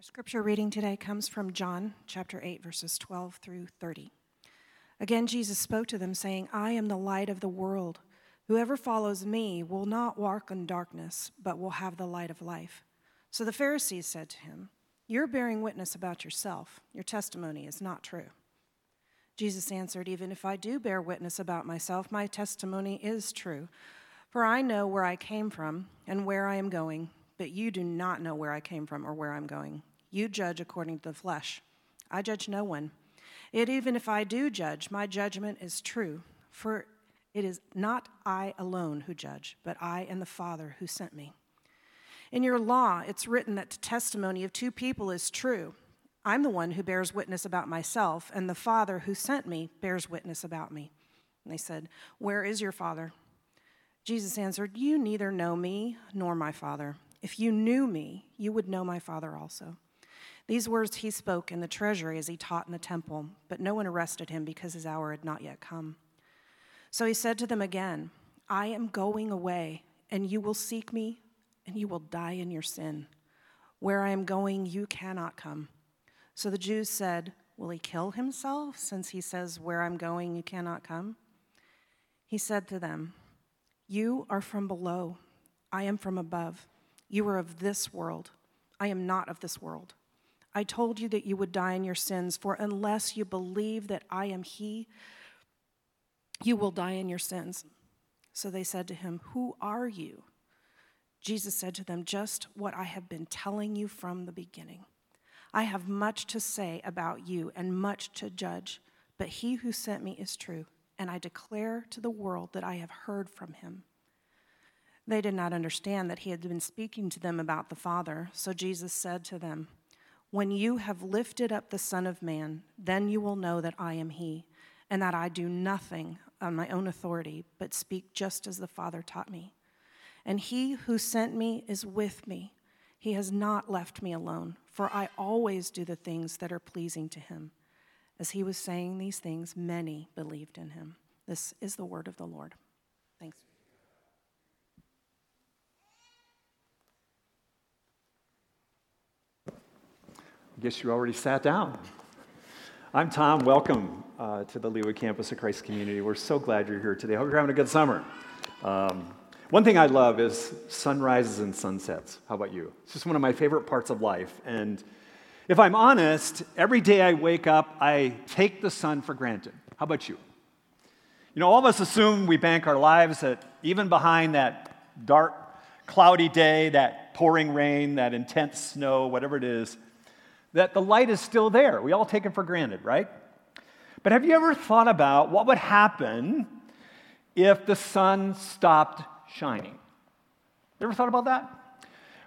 Our scripture reading today comes from John chapter 8, verses 12 through 30. Again, Jesus spoke to them, saying, I am the light of the world. Whoever follows me will not walk in darkness, but will have the light of life. So the Pharisees said to him, You're bearing witness about yourself. Your testimony is not true. Jesus answered, Even if I do bear witness about myself, my testimony is true. For I know where I came from and where I am going, but you do not know where I came from or where I'm going. You judge according to the flesh. I judge no one. Yet even if I do judge, my judgment is true, for it is not I alone who judge, but I and the Father who sent me. In your law, it's written that the testimony of two people is true. I'm the one who bears witness about myself, and the Father who sent me bears witness about me. And they said, Where is your Father? Jesus answered, You neither know me nor my Father. If you knew me, you would know my Father also. These words he spoke in the treasury as he taught in the temple, but no one arrested him because his hour had not yet come. So he said to them again, I am going away, and you will seek me, and you will die in your sin. Where I am going, you cannot come. So the Jews said, Will he kill himself, since he says, Where I'm going, you cannot come? He said to them, You are from below. I am from above. You are of this world. I am not of this world. I told you that you would die in your sins, for unless you believe that I am he, you will die in your sins. So they said to him, Who are you? Jesus said to them, Just what I have been telling you from the beginning. I have much to say about you and much to judge, but he who sent me is true, and I declare to the world that I have heard from him. They did not understand that he had been speaking to them about the Father, so Jesus said to them, When you have lifted up the Son of Man, then you will know that I am he, and that I do nothing on my own authority, but speak just as the Father taught me. And he who sent me is with me. He has not left me alone, for I always do the things that are pleasing to him. As he was saying these things, many believed in him. This is the word of the Lord. Thanks. I guess you already sat down. I'm Tom. Welcome to the Leawood Campus of Christ Community. We're so glad you're here today. I hope you're having a good summer. One thing I love is sunrises and sunsets. How about you? It's just one of my favorite parts of life. And if I'm honest, every day I wake up, I take the sun for granted. How about you? You know, all of us assume we bank our lives that even behind that dark, cloudy day, that pouring rain, that intense snow, whatever it is, that the light is still there. We all take it for granted, right? But have you ever thought about what would happen if the sun stopped shining? You ever thought about that?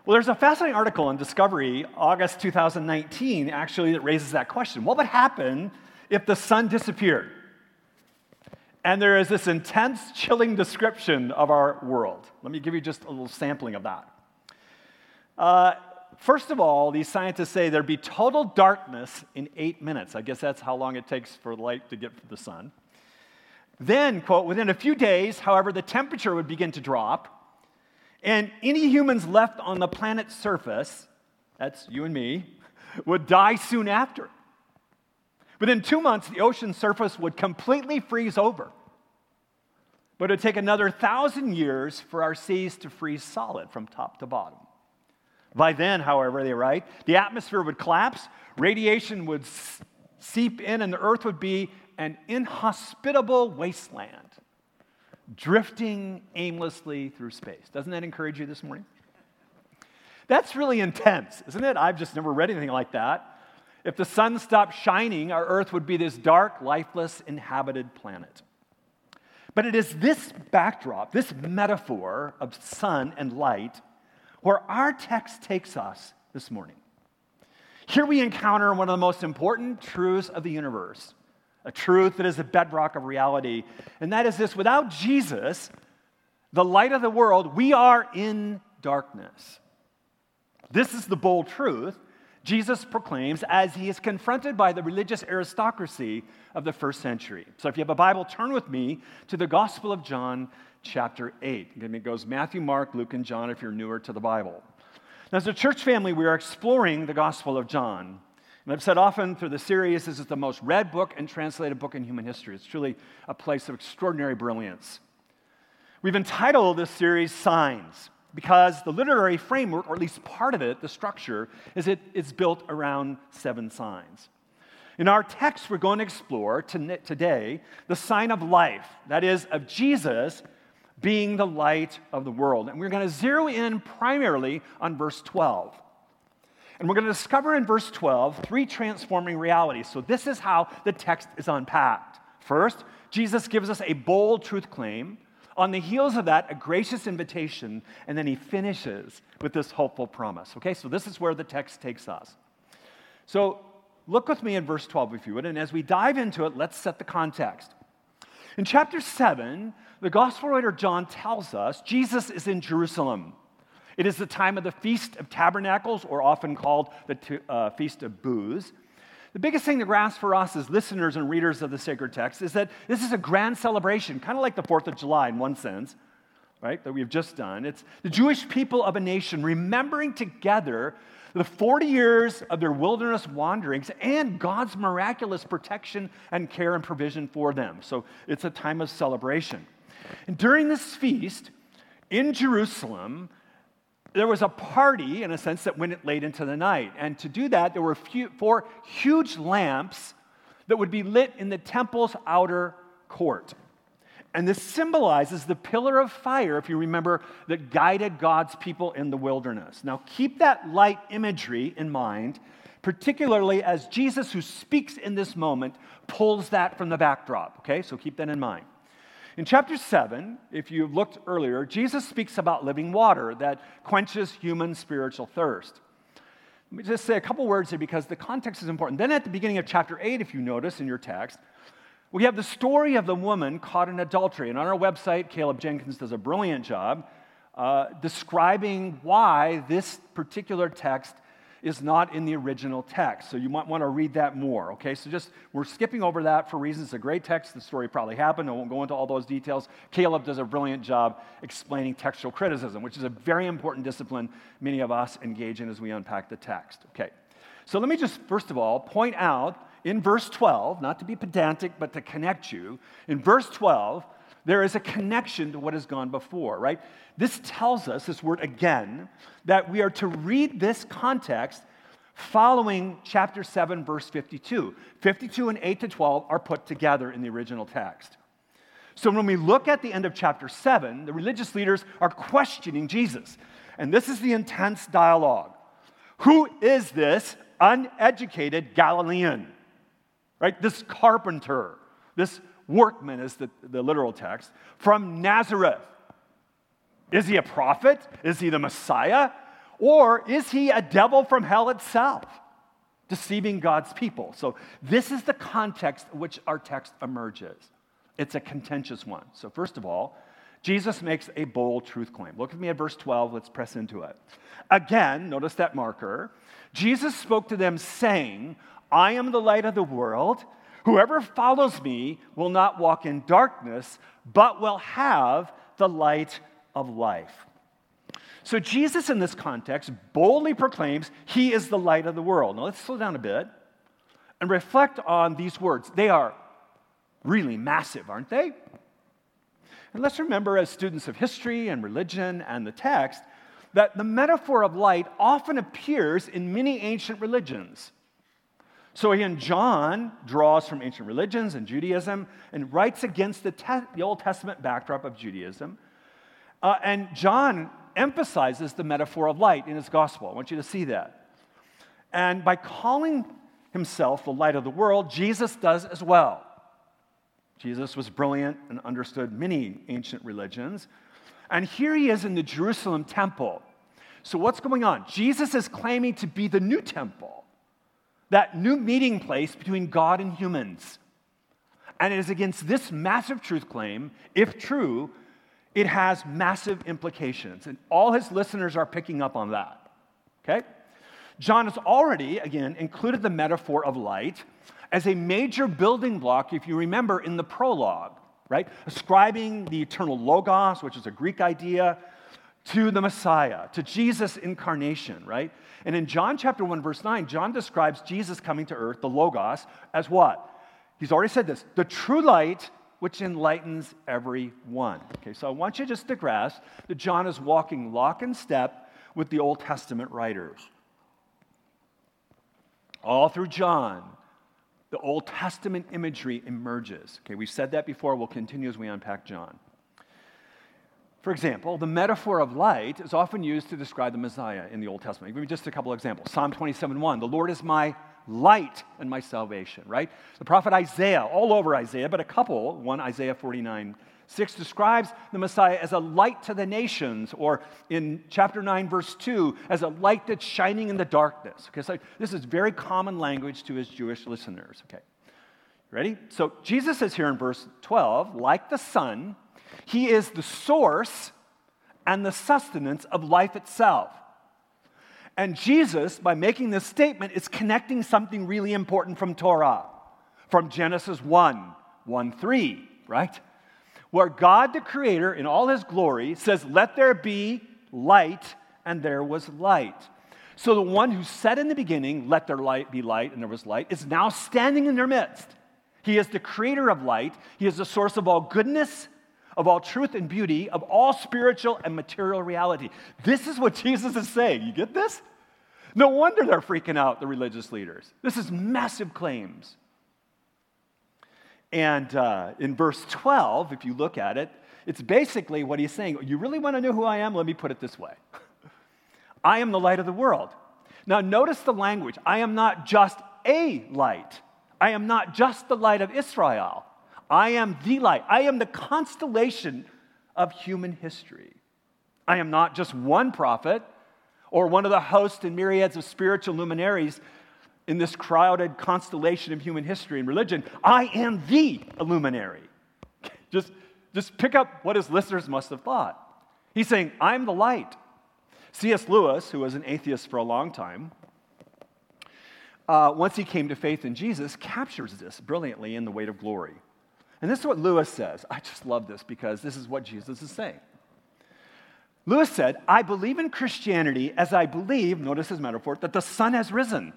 Well, there's a fascinating article in Discovery, August 2019, actually, that raises that question. What would happen if the sun disappeared? And there is this intense, chilling description of our world. Let me give you just a little sampling of that. First of all, these scientists say there'd be total darkness in 8 minutes. I guess that's how long it takes for light to get to the sun. Then, quote, within a few days, however, the temperature would begin to drop, and any humans left on the planet's surface, that's you and me, would die soon after. Within 2 months, the ocean surface would completely freeze over. But it would take another 1,000 years for our seas to freeze solid from top to bottom. By then, however, they write, the atmosphere would collapse, radiation would seep in, and the Earth would be an inhospitable wasteland, drifting aimlessly through space. Doesn't that encourage you this morning? That's really intense, isn't it? I've just never read anything like that. If the sun stopped shining, our Earth would be this dark, lifeless, inhabited planet. But it is this backdrop, this metaphor of sun and light, where our text takes us this morning. Here we encounter one of the most important truths of the universe, a truth that is the bedrock of reality, and that is this: without Jesus, the light of the world, we are in darkness. This is the bold truth Jesus proclaims as he is confronted by the religious aristocracy of the first century. So if you have a Bible, turn with me to the Gospel of John, chapter 8. It goes Matthew, Mark, Luke, and John if you're newer to the Bible. Now, as a church family, we are exploring the Gospel of John. And I've said often through the series, this is the most read book and translated book in human history. It's truly a place of extraordinary brilliance. We've entitled this series, Signs, because the literary framework, or at least part of it, the structure, is it's built around 7 signs. In our text, we're going to explore today the sign of life, that is, of Jesus being the light of the world. And we're going to zero in primarily on verse 12. And we're going to discover in verse 12 3 transforming realities. So this is how the text is unpacked. First, Jesus gives us a bold truth claim. On the heels of that, a gracious invitation, and then he finishes with this hopeful promise. Okay, so this is where the text takes us. So look with me in verse 12, if you would, and as we dive into it, let's set the context. In chapter 7, the gospel writer John tells us Jesus is in Jerusalem. It is the time of the Feast of Tabernacles, or often called the Feast of Booths. The biggest thing to grasp for us as listeners and readers of the sacred text is that this is a grand celebration, kind of like the 4th of July in one sense, right, that we've just done. It's the Jewish people of a nation remembering together the 40 years of their wilderness wanderings and God's miraculous protection and care and provision for them. So it's a time of celebration. And during this feast in Jerusalem, there was a party, in a sense, that went late into the night. And to do that, there were 4 huge lamps that would be lit in the temple's outer court. And this symbolizes the pillar of fire, if you remember, that guided God's people in the wilderness. Now, keep that light imagery in mind, particularly as Jesus, who speaks in this moment, pulls that from the backdrop, okay? So keep that in mind. In chapter 7, if you looked earlier, Jesus speaks about living water that quenches human spiritual thirst. Let me just say a couple words here because the context is important. Then at the beginning of chapter 8, if you notice in your text, we have the story of the woman caught in adultery. And on our website, Caleb Jenkins does a brilliant job describing why this particular text is not in the original text. So you might want to read that more, okay? So just, we're skipping over that for reasons. It's a great text. The story probably happened. I won't go into all those details. Caleb does a brilliant job explaining textual criticism, which is a very important discipline many of us engage in as we unpack the text, okay? So let me just, first of all, point out in verse 12, not to be pedantic, but to connect you, in verse 12, there is a connection to what has gone before, right? This tells us, this word again, that we are to read this context following chapter 7, verse 52. 52 and 8 to 12 are put together in the original text. So when we look at the end of chapter 7, the religious leaders are questioning Jesus. And this is the intense dialogue. Who is this uneducated Galilean? Right? This carpenter, this workman is the literal text, from Nazareth. Is he a prophet? Is he the Messiah? Or is he a devil from hell itself, deceiving God's people? So this is the context in which our text emerges. It's a contentious one. So first of all, Jesus makes a bold truth claim. Look at me at verse 12. Let's press into it. Again, notice that marker. Jesus spoke to them saying, I am the light of the world. Whoever follows me will not walk in darkness, but will have the light of life. So Jesus, in this context, boldly proclaims he is the light of the world. Now, let's slow down a bit and reflect on these words. They are really massive, aren't they? And let's remember, as students of history and religion and the text, that the metaphor of light often appears in many ancient religions. So again, John draws from ancient religions and Judaism and writes against the Old Testament backdrop of Judaism. And John emphasizes the metaphor of light in his gospel. I want you to see that. And by calling himself the light of the world, Jesus does as well. Jesus was brilliant and understood many ancient religions. And here he is in the Jerusalem temple. So what's going on? Jesus is claiming to be the new temple, that new meeting place between God and humans. And it is against this massive truth claim, if true, it has massive implications. And all his listeners are picking up on that, okay? John has already, again, included the metaphor of light as a major building block, if you remember, in the prologue, right? Ascribing the eternal logos, which is a Greek idea, to the Messiah, to Jesus' incarnation, right? And in John chapter 1, verse 9, John describes Jesus coming to earth, the Logos, as what? He's already said this, the true light which enlightens everyone. Okay, so I want you just to grasp that John is walking lock and step with the Old Testament writers. All through John, the Old Testament imagery emerges. Okay, we've said that before. We'll continue as we unpack John. For example, the metaphor of light is often used to describe the Messiah in the Old Testament. Give me just a couple examples. Psalm 27:1, the Lord is my light and my salvation, right? The prophet Isaiah, all over Isaiah, but a couple, one Isaiah 49:6 describes the Messiah as a light to the nations, or in chapter 9, verse 2, as a light that's shining in the darkness. Okay, so this is very common language to his Jewish listeners. Okay, ready? So Jesus is here in verse 12, like the sun, he is the source and the sustenance of life itself. And Jesus, by making this statement, is connecting something really important from Torah, from Genesis 1:1-3, right? Where God the Creator, in all his glory, says, let there be light, and there was light. So the one who said in the beginning, let there be light, and there was light, is now standing in their midst. He is the creator of light. He is the source of all goodness, of all truth and beauty, of all spiritual and material reality. This is what Jesus is saying. You get this? No wonder they're freaking out, the religious leaders. This is massive claims. And in verse 12, if you look at it, it's basically what he's saying. You really want to know who I am? Let me put it this way. I am the light of the world. Now notice the language. I am not just a light. I am not just the light of Israel. I am the light. I am the constellation of human history. I am not just one prophet or one of the hosts and myriads of spiritual luminaries in this crowded constellation of human history and religion. I am the luminary. Just pick up what his listeners must have thought. He's saying, I'm the light. C.S. Lewis, who was an atheist for a long time, once he came to faith in Jesus, captures this brilliantly in The Weight of Glory. And this is what Lewis says. I just love this because this is what Jesus is saying. Lewis said, I believe in Christianity as I believe, notice his metaphor, that the sun has risen.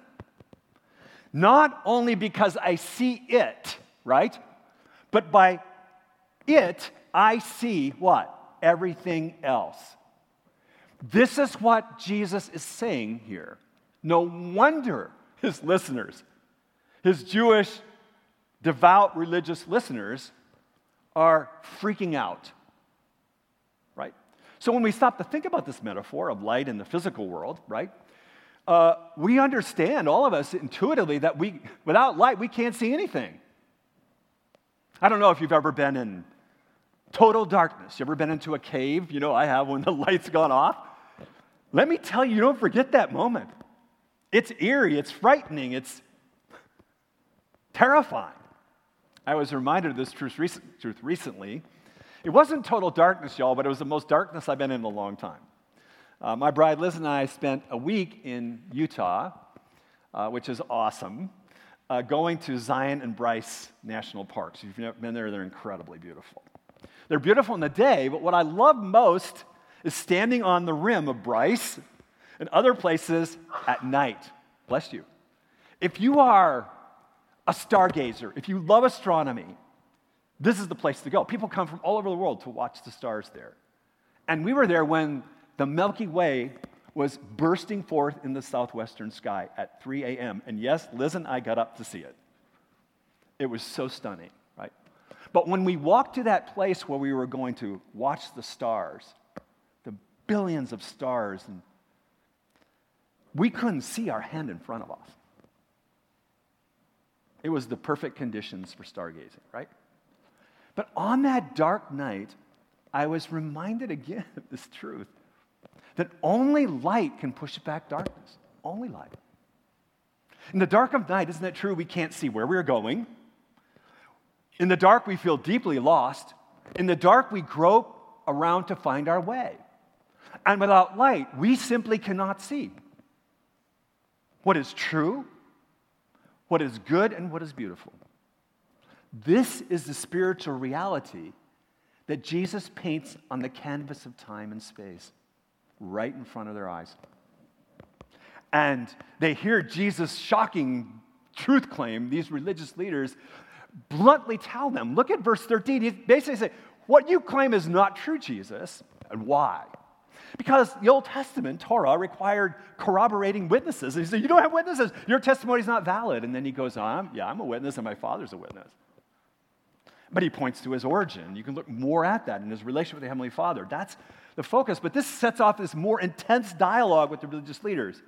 Not only because I see it, right? But by it, I see what? Everything else. This is what Jesus is saying here. No wonder his listeners, his Jewish devout religious listeners are freaking out, right? So when we stop to think about this metaphor of light in the physical world, right, we understand, all of us intuitively, that without light, we can't see anything. I don't know if you've ever been in total darkness. You ever been into a cave? You know, I have, when the light's gone off. Let me tell you, you don't forget that moment. It's eerie, it's frightening, it's terrifying. I was reminded of this truth recently. It wasn't total darkness, y'all, but it was the most darkness I've been in a long time. My bride Liz and I spent a week in Utah, which is awesome, going to Zion and Bryce National Parks. If you've never been there, they're incredibly beautiful. They're beautiful in the day, but what I love most is standing on the rim of Bryce and other places at night. Bless you. If you are a stargazer, if you love astronomy, this is the place to go. People come from all over the world to watch the stars there. And we were there when the Milky Way was bursting forth in the southwestern sky at 3 a.m. And yes, Liz and I got up to see it. It was so stunning, right? But when we walked to that place where we were going to watch the stars, the billions of stars, and we couldn't see our hand in front of us. It was the perfect conditions for stargazing, right? But on that dark night, I was reminded again of this truth, that only light can push back darkness. Only light. In the dark of night, isn't it true? We can't see where we're going. In the dark, we feel deeply lost. In the dark, we grope around to find our way. And without light, we simply cannot see what is true, what is good, and what is beautiful. This is the spiritual reality that Jesus paints on the canvas of time and space. right in front of their eyes. And they hear Jesus' shocking truth claim. These religious leaders bluntly tell them, look at verse 13. He basically says, what you claim is not true, Jesus, and why? Because the Old Testament, Torah, required corroborating witnesses. And he said, you don't have witnesses. Your testimony is not valid. And then he goes on, yeah, I'm a witness and my father's a witness. But he points to his origin. You can look more at that in his relationship with the Heavenly Father. That's the focus. But this sets off this more intense dialogue with the religious leaders.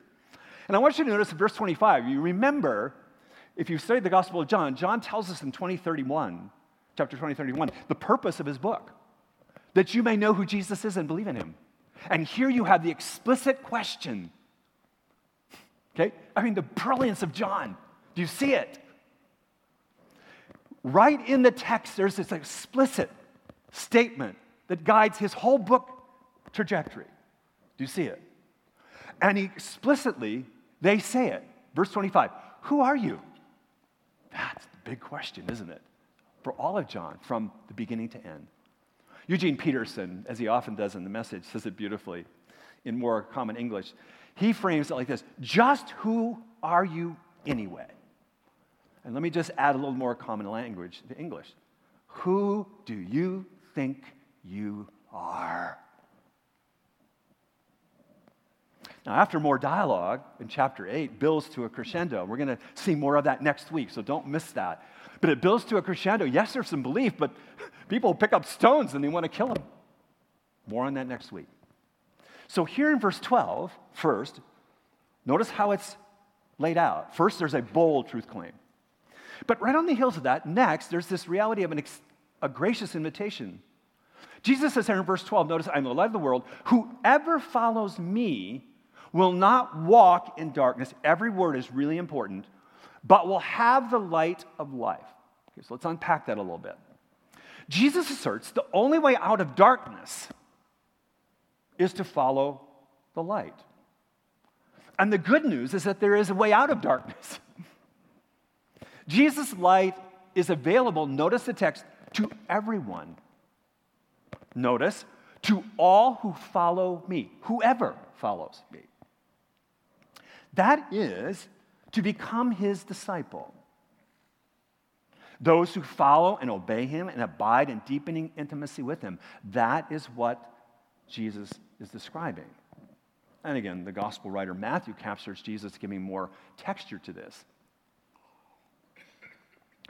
And I want you to notice in verse 25, you remember, if you've studied the Gospel of John, John tells us in chapter 20:31, the purpose of his book, that you may know who Jesus is and believe in him. And here you have the explicit question. Okay? I mean, the brilliance of John. Do you see it? Right in the text, there's this explicit statement that guides his whole book trajectory. Do you see it? And explicitly, they say it. Verse 25, who are you? That's the big question, isn't it? For all of John, from the beginning to end. Eugene Peterson, as he often does in The Message, says it beautifully in more common English. He frames it like this, just who are you anyway? And let me just add a little more common language to English. Who do you think you are? Now, after more dialogue in chapter 8, builds to a crescendo. We're going to see more of that next week, so don't miss that. But it builds to a crescendo. Yes, there's some belief, but people pick up stones and they want to kill him. More on that next week. So here in verse 12, first, notice how it's laid out. First, there's a bold truth claim. But right on the heels of that, next, there's this reality of a gracious invitation. Jesus says here in verse 12, notice, I am the light of the world. Whoever follows me will not walk in darkness. Every word is really important, but will have the light of life. Okay, so let's unpack that a little bit. Jesus asserts the only way out of darkness is to follow the light. And the good news is that there is a way out of darkness. Jesus' light is available, notice the text, to everyone. Notice, to all who follow me, whoever follows me. That is to become his disciple. Those who follow and obey him and abide in deepening intimacy with him. That is what Jesus is describing. And again, the gospel writer Matthew captures Jesus giving more texture to this.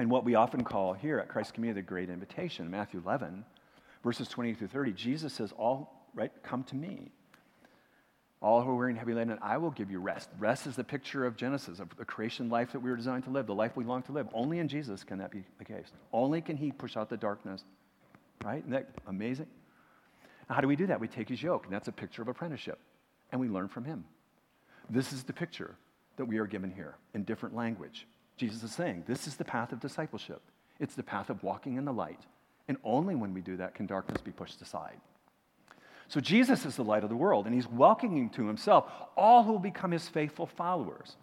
And what we often call here at Christ Community, the Great Invitation, Matthew 11, verses 20 through 30, Jesus says, all right, come to me. All who are weary and heavy laden, I will give you rest. Rest is the picture of Genesis, of the creation life that we were designed to live, the life we long to live. Only in Jesus can that be the case. Only can he push out the darkness. Right? Isn't that amazing? How do we do that? We take his yoke, and that's a picture of apprenticeship. And we learn from him. This is the picture that we are given here in different language. Jesus is saying, this is the path of discipleship. It's the path of walking in the light. And only when we do that can darkness be pushed aside. So Jesus is the light of the world, and he's welcoming to himself all who will become his faithful followers,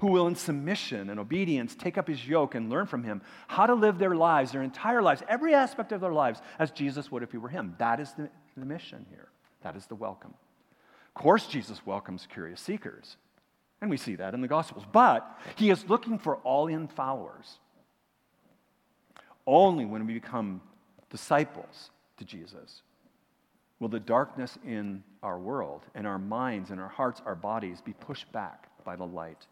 who will in submission and obedience take up his yoke and learn from him how to live their lives, their entire lives, every aspect of their lives, as Jesus would if he were him. That is the mission here. That is the welcome. Of course, Jesus welcomes curious seekers. And we see that in the Gospels. But he is looking for all-in followers. Only when we become disciples to Jesus will the darkness in our world, in our minds, in our hearts, our bodies, be pushed back by the light.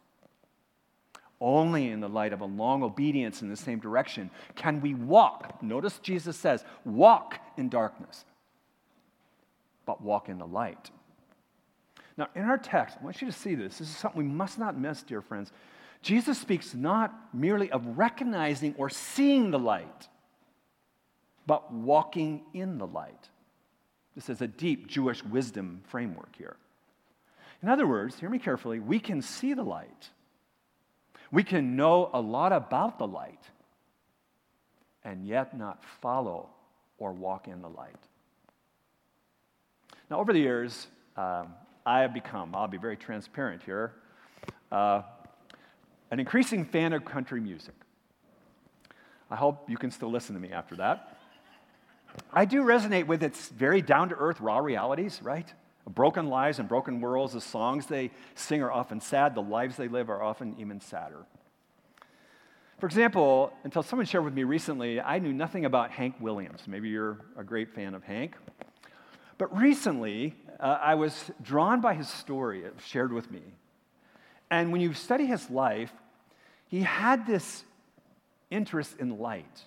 Only in the light of a long obedience in the same direction can we walk. Notice Jesus says, walk in darkness, but walk in the light. Now, in our text, I want you to see this. This is something we must not miss, dear friends. Jesus speaks not merely of recognizing or seeing the light, but walking in the light. This is a deep Jewish wisdom framework here. In other words, hear me carefully, we can see the light. We can know a lot about the light, and yet not follow or walk in the light. Now, over the years, I have become, I'll be very transparent here, an increasing fan of country music. I hope you can still listen to me after that. I do resonate with its very down-to-earth, raw realities, right? Broken lives and broken worlds, the songs they sing are often sad, the lives they live are often even sadder. For example, until someone shared with me recently, I knew nothing about Hank Williams. Maybe you're a great fan of Hank. But recently, I was drawn by his story, it was shared with me. And when you study his life, he had this interest in light,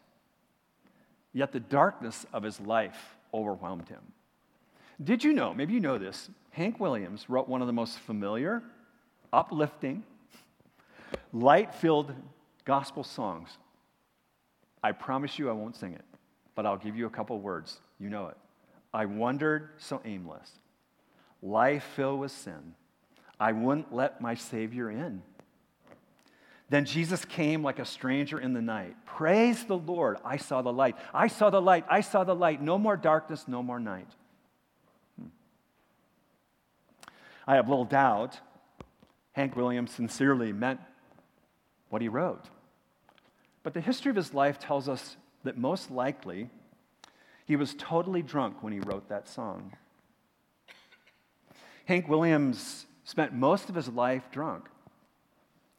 yet the darkness of his life overwhelmed him. Did you know, maybe you know this, Hank Williams wrote one of the most familiar, uplifting, light-filled gospel songs. I promise you I won't sing it, but I'll give you a couple words. You know it. I wandered so aimless, life filled with sin. I wouldn't let my Savior in. Then Jesus came like a stranger in the night. Praise the Lord, I saw the light. I saw the light, I saw the light. No more darkness, no more night. I have little doubt Hank Williams sincerely meant what he wrote. But the history of his life tells us that most likely he was totally drunk when he wrote that song. Hank Williams spent most of his life drunk.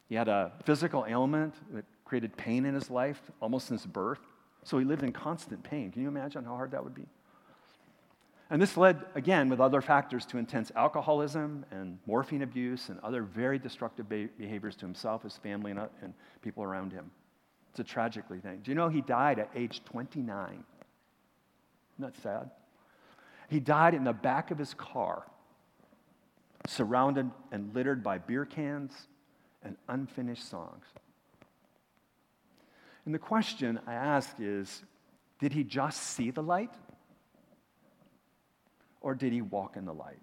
He had a physical ailment that created pain in his life almost since birth, so he lived in constant pain. Can you imagine how hard that would be? And this led, again, with other factors to intense alcoholism and morphine abuse and other very destructive behaviors to himself, his family, and people around him. It's a tragic thing. Do you know he died at age 29? Isn't that sad? He died in the back of his car, surrounded and littered by beer cans and unfinished songs. And the question I ask is, did he just see the light? Or did he walk in the light?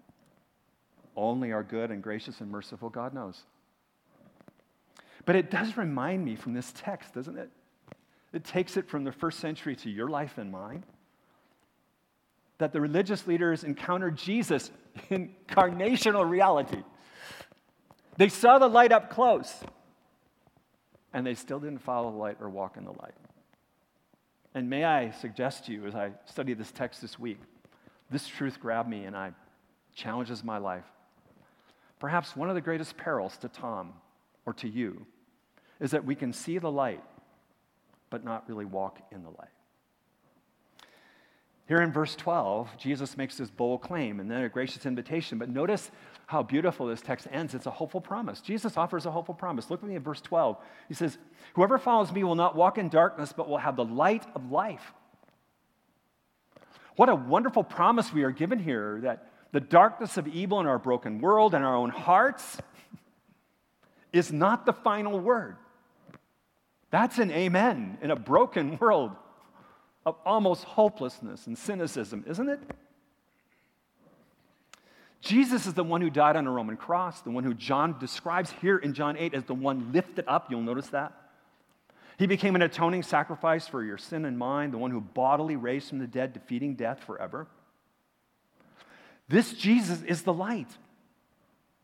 Only our good and gracious and merciful God knows. But it does remind me from this text, doesn't it? It takes it from the first century to your life and mine, that the religious leaders encountered Jesus in incarnational reality. They saw the light up close, and they still didn't follow the light or walk in the light. And may I suggest to you, as I study this text this week, this truth grabbed me and it challenges my life. Perhaps one of the greatest perils to Tom or to you is that we can see the light but not really walk in the light. Here in verse 12, Jesus makes this bold claim and then a gracious invitation, but notice how beautiful this text ends. It's a hopeful promise. Jesus offers a hopeful promise. Look with me at verse 12. He says, "Whoever follows me will not walk in darkness, but will have the light of life." What a wonderful promise we are given here, that the darkness of evil in our broken world and our own hearts is not the final word. That's an amen in a broken world of almost hopelessness and cynicism, isn't it? Jesus is the one who died on a Roman cross, the one who John describes here in John 8 as the one lifted up. You'll notice that. He became an atoning sacrifice for your sin and mine, the one who bodily raised from the dead, defeating death forever. This Jesus is the light,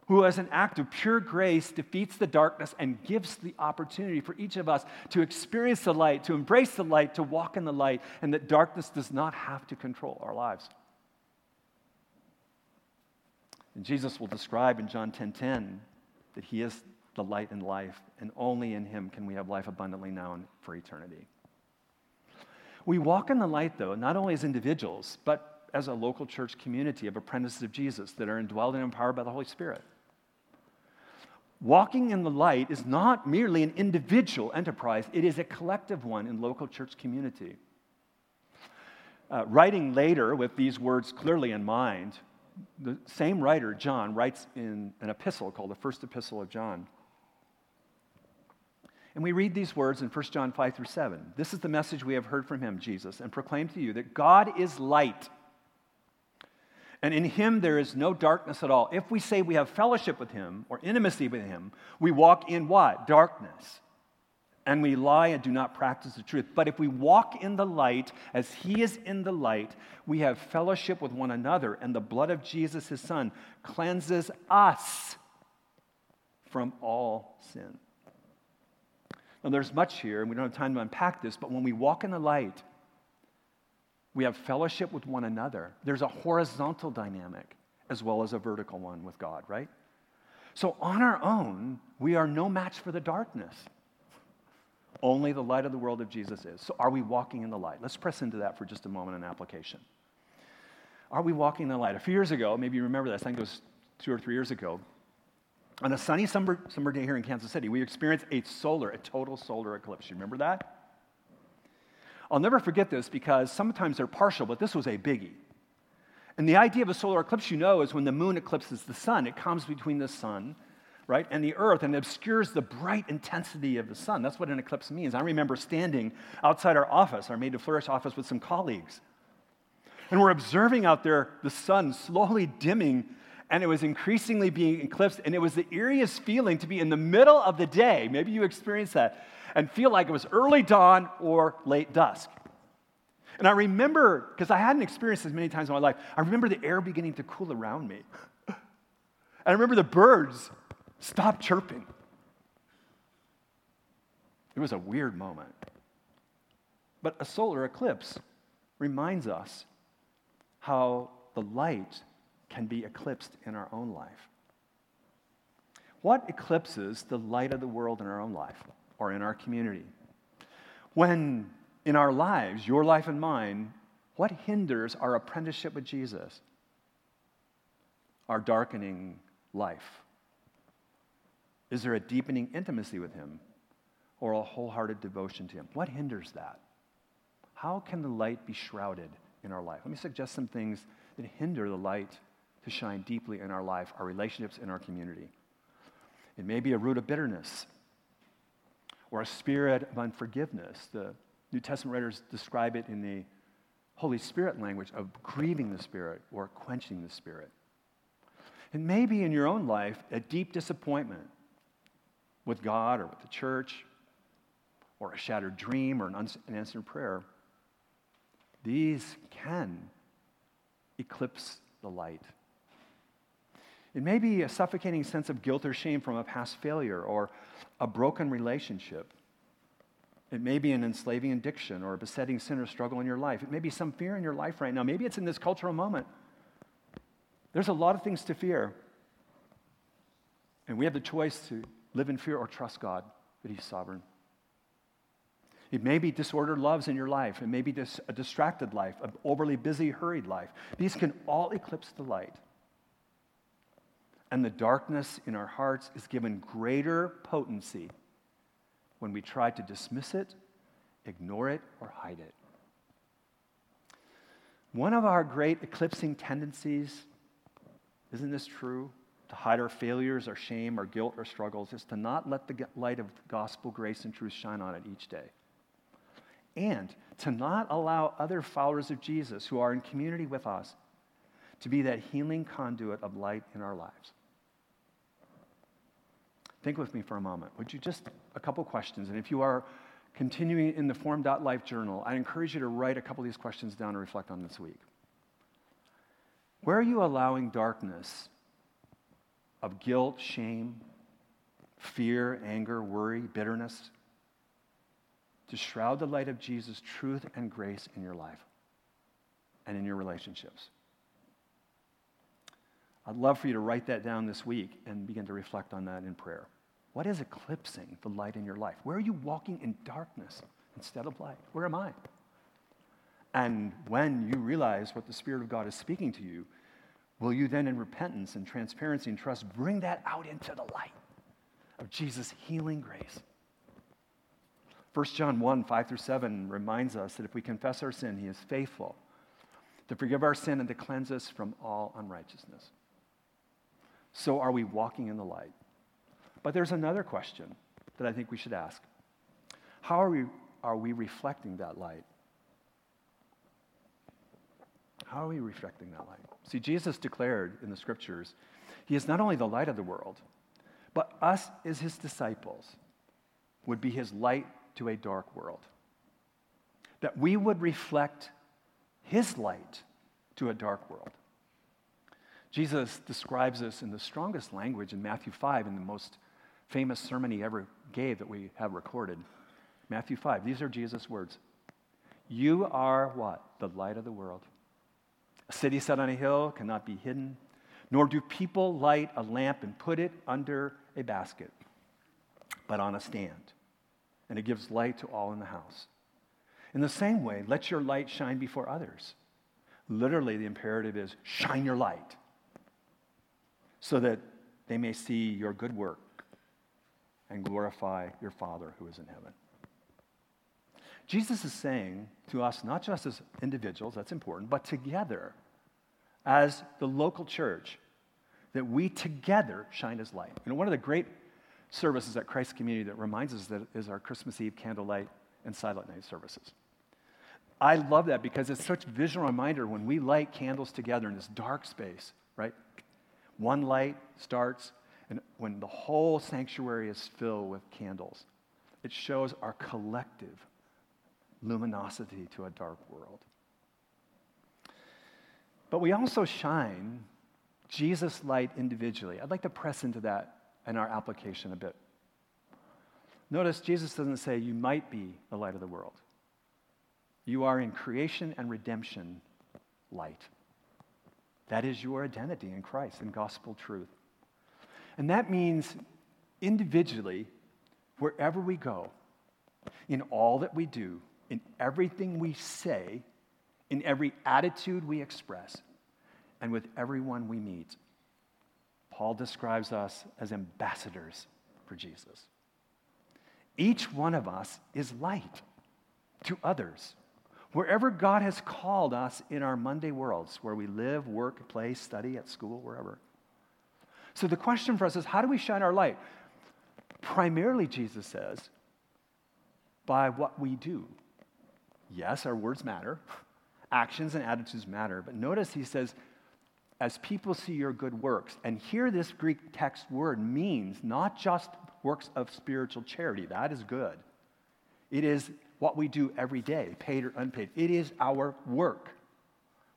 who as an act of pure grace defeats the darkness and gives the opportunity for each of us to experience the light, to embrace the light, to walk in the light, and that darkness does not have to control our lives. And Jesus will describe in John 10:10 that he is the light and life, and only in him can we have life abundantly now and for eternity. We walk in the light, though, not only as individuals, but as a local church community of apprentices of Jesus that are indwelled and empowered by the Holy Spirit. Walking in the light is not merely an individual enterprise, it is a collective one in local church community. Writing later with these words clearly in mind, the same writer, John, writes in an epistle called the First Epistle of John. And we read these words in 1 John 5-7. This is the message we have heard from him, Jesus, and proclaim to you that God is light, and in him there is no darkness at all. If we say we have fellowship with him or intimacy with him, we walk in what? Darkness. And we lie and do not practice the truth. But if we walk in the light, as he is in the light, we have fellowship with one another, and the blood of Jesus, his son, cleanses us from all sin. Now, there's much here, and we don't have time to unpack this, but when we walk in the light, we have fellowship with one another. There's a horizontal dynamic. as well as a vertical one with God, right? So on our own, we are no match for the darkness. Only the light of the world of Jesus is. So are we walking in the light? Let's press into that for just a moment in application. Are we walking in the light? A few years ago, maybe you remember this, I think it was 2 or 3 years ago, on a sunny summer day here in Kansas City, we experienced a total solar eclipse. You remember that? I'll never forget this because sometimes they're partial, but this was a biggie. And the idea of a solar eclipse, you know, is when the moon eclipses the sun. It comes between the sun, right, and the earth, and it obscures the bright intensity of the sun. That's what an eclipse means. I remember standing outside our office, our Made to Flourish office, with some colleagues. And we're observing out there the sun slowly dimming, and it was increasingly being eclipsed, and it was the eeriest feeling to be in the middle of the day. Maybe you experienced that, and feel like it was early dawn or late dusk. And I remember, because I hadn't experienced this many times in my life, I remember the air beginning to cool around me. And I remember the birds stopped chirping. It was a weird moment. But a solar eclipse reminds us how the light can be eclipsed in our own life. What eclipses the light of the world in our own life? Or in our community? When in our lives, your life and mine, what hinders our apprenticeship with Jesus? Our darkening life. Is there a deepening intimacy with Him or a wholehearted devotion to Him? What hinders that? How can the light be shrouded in our life? Let me suggest some things that hinder the light to shine deeply in our life, our relationships, and our community. It may be a root of bitterness, or a spirit of unforgiveness. The New Testament writers describe it in the Holy Spirit language of grieving the Spirit or quenching the Spirit. And maybe in your own life, a deep disappointment with God or with the church, or a shattered dream or an unanswered prayer. These can eclipse the light. It may be a suffocating sense of guilt or shame from a past failure or a broken relationship. It may be an enslaving addiction or a besetting sin or struggle in your life. It may be some fear in your life right now. Maybe it's in this cultural moment. There's a lot of things to fear. And we have the choice to live in fear or trust God that He's sovereign. It may be disordered loves in your life. It may be a distracted life, an overly busy, hurried life. These can all eclipse the light. And the darkness in our hearts is given greater potency when we try to dismiss it, ignore it, or hide it. One of our great eclipsing tendencies, isn't this true? To hide our failures, our shame, our guilt, our struggles, is to not let the light of gospel, grace, and truth shine on it each day. And to not allow other followers of Jesus who are in community with us to be that healing conduit of light in our lives. Think with me for a moment. Would you just, a couple questions, and if you are continuing in the Form.life journal, I encourage you to write a couple of these questions down and reflect on this week. Where are you allowing darkness of guilt, shame, fear, anger, worry, bitterness to shroud the light of Jesus' truth and grace in your life and in your relationships? I'd love for you to write that down this week and begin to reflect on that in prayer. What is eclipsing the light in your life? Where are you walking in darkness instead of light? Where am I? And when you realize what the Spirit of God is speaking to you, will you then in repentance and transparency and trust bring that out into the light of Jesus' healing grace? 1 John 1, 5-7 reminds us that if we confess our sin, He is faithful to forgive our sin and to cleanse us from all unrighteousness. So are we walking in the light? But there's another question that I think we should ask. How are we reflecting that light? How are we reflecting that light? See, Jesus declared in the Scriptures, He is not only the light of the world, but us as His disciples would be His light to a dark world. That we would reflect His light to a dark world. Jesus describes this in the strongest language in Matthew 5, in the most famous sermon He ever gave that we have recorded. Matthew 5, these are Jesus' words. You are what? The light of the world. A city set on a hill cannot be hidden, Nor do people light a lamp and put it under a basket, but on a stand. And it gives light to all in the house. In the same way, let your light shine before others. Literally, the imperative is shine your light so that they may see your good work and glorify your Father who is in heaven. Jesus is saying to us, not just as individuals, that's important, but together as the local church, that we together shine as light. You know, one of the great services at Christ Community that reminds us that is our Christmas Eve candlelight and silent night services. I love that because it's such a visual reminder when we light candles together in this dark space, right? One light starts, and when the whole sanctuary is filled with candles, it shows our collective luminosity to a dark world. But we also shine Jesus' light individually. I'd like to press into that and our application a bit. Notice Jesus doesn't say you might be the light of the world. You are in creation and redemption light. That is your identity in Christ, in gospel truth. And that means individually, wherever we go, in all that we do, in everything we say, in every attitude we express, and with everyone we meet, Paul describes us as ambassadors for Jesus. Each one of us is light to others. Wherever God has called us in our Monday worlds, where we live, work, play, study, at school, wherever. So the question for us is, how do we shine our light? Primarily, Jesus says, by what we do. Yes, our words matter. Actions and attitudes matter. But notice he says, as people see your good works. And here this Greek text word means not just works of spiritual charity. That is good. It is what we do every day, paid or unpaid. It is our work,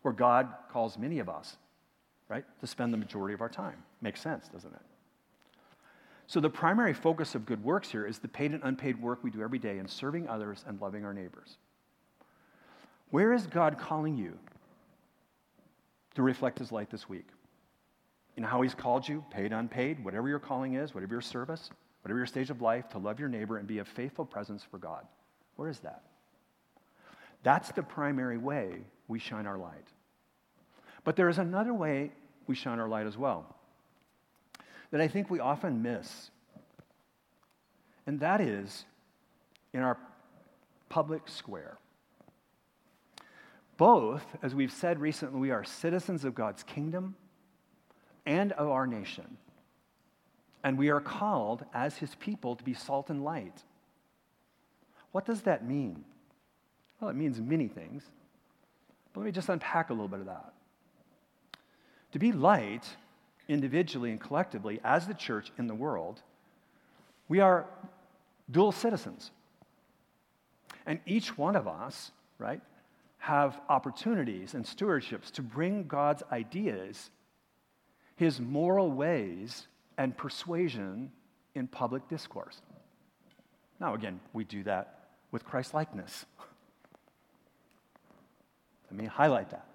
where God calls many of us, right, to spend the majority of our time. Makes sense, doesn't it? So the primary focus of good works here is the paid and unpaid work we do every day in serving others and loving our neighbors. Where is God calling you to reflect his light this week? In how he's called you, paid, unpaid, whatever your calling is, whatever your service, whatever your stage of life, to love your neighbor and be a faithful presence for God. Where is that? That's the primary way we shine our light. But there is another way we shine our light as well that I think we often miss. And that is in our public square. Both, as we've said recently, we are citizens of God's kingdom and of our nation. And we are called as his people to be salt and light. What does that mean? Well, it means many things. But let me just unpack a little bit of that. To be light individually and collectively, as the church in the world, we are dual citizens. And each one of us, right, have opportunities and stewardships to bring God's ideas, his moral ways, and persuasion in public discourse. Now, again, we do that with Christ-likeness. Let me highlight that.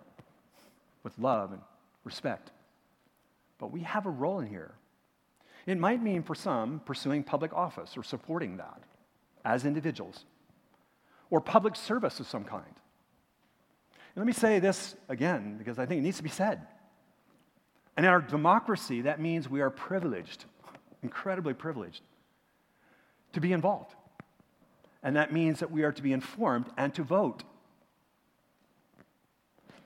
With love and respect. But we have a role in here. It might mean for some pursuing public office or supporting that as individuals, or public service of some kind. And let me say this again because I think it needs to be said. And in our democracy, that means we are privileged, incredibly privileged, to be involved. And that means that we are to be informed and to vote.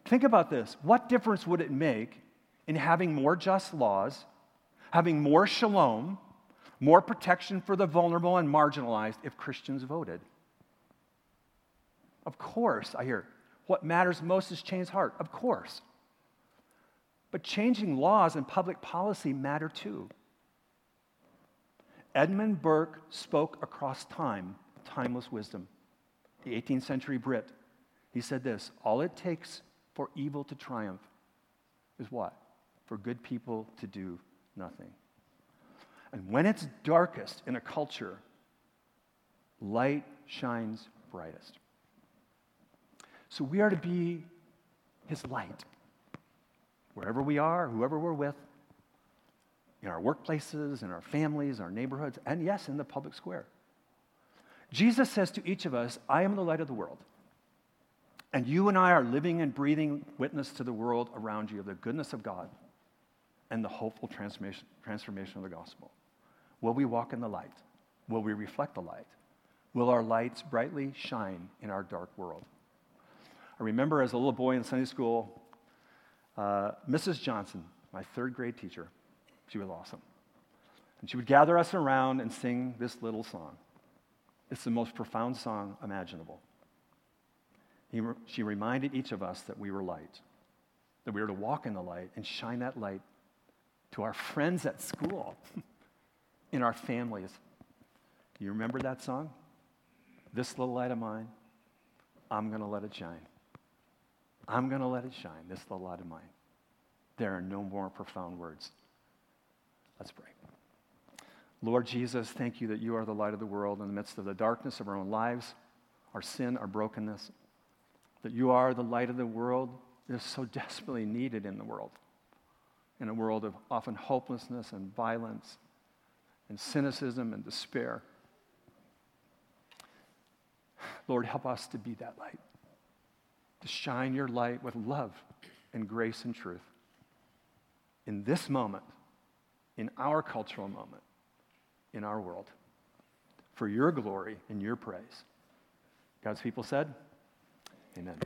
Think about this. What difference would it make in having more just laws, having more shalom, more protection for the vulnerable and marginalized if Christians voted? Of course, I hear, what matters most is change heart. Of course. But changing laws and public policy matter too. Edmund Burke spoke across time, timeless wisdom. The 18th century Brit. He said this, all it takes for evil to triumph is what? For good people to do nothing. And when it's darkest in a culture, light shines brightest. So we are to be his light wherever we are, whoever we're with, in our workplaces, in our families, our neighborhoods, and yes, in the public square. Jesus says to each of us, I am the light of the world. And you and I are living and breathing witness to the world around you of the goodness of God and the hopeful transformation of the gospel. Will we walk in the light? Will we reflect the light? Will our lights brightly shine in our dark world? I remember as a little boy in Sunday school, Mrs. Johnson, my third grade teacher, she was awesome. And she would gather us around and sing this little song. It's the most profound song imaginable. She reminded each of us that we were light, that we were to walk in the light and shine that light to our friends at school, in our families. You remember that song? This little light of mine, I'm going to let it shine. I'm going to let it shine, this little light of mine. There are no more profound words. Let's pray. Lord Jesus, thank you that you are the light of the world in the midst of the darkness of our own lives, our sin, our brokenness, that you are the light of the world that is so desperately needed in a world of often hopelessness and violence and cynicism and despair. Lord, help us to be that light, to shine your light with love and grace and truth in this moment, in our cultural moment, in our world, for your glory and your praise. God's people said, amen.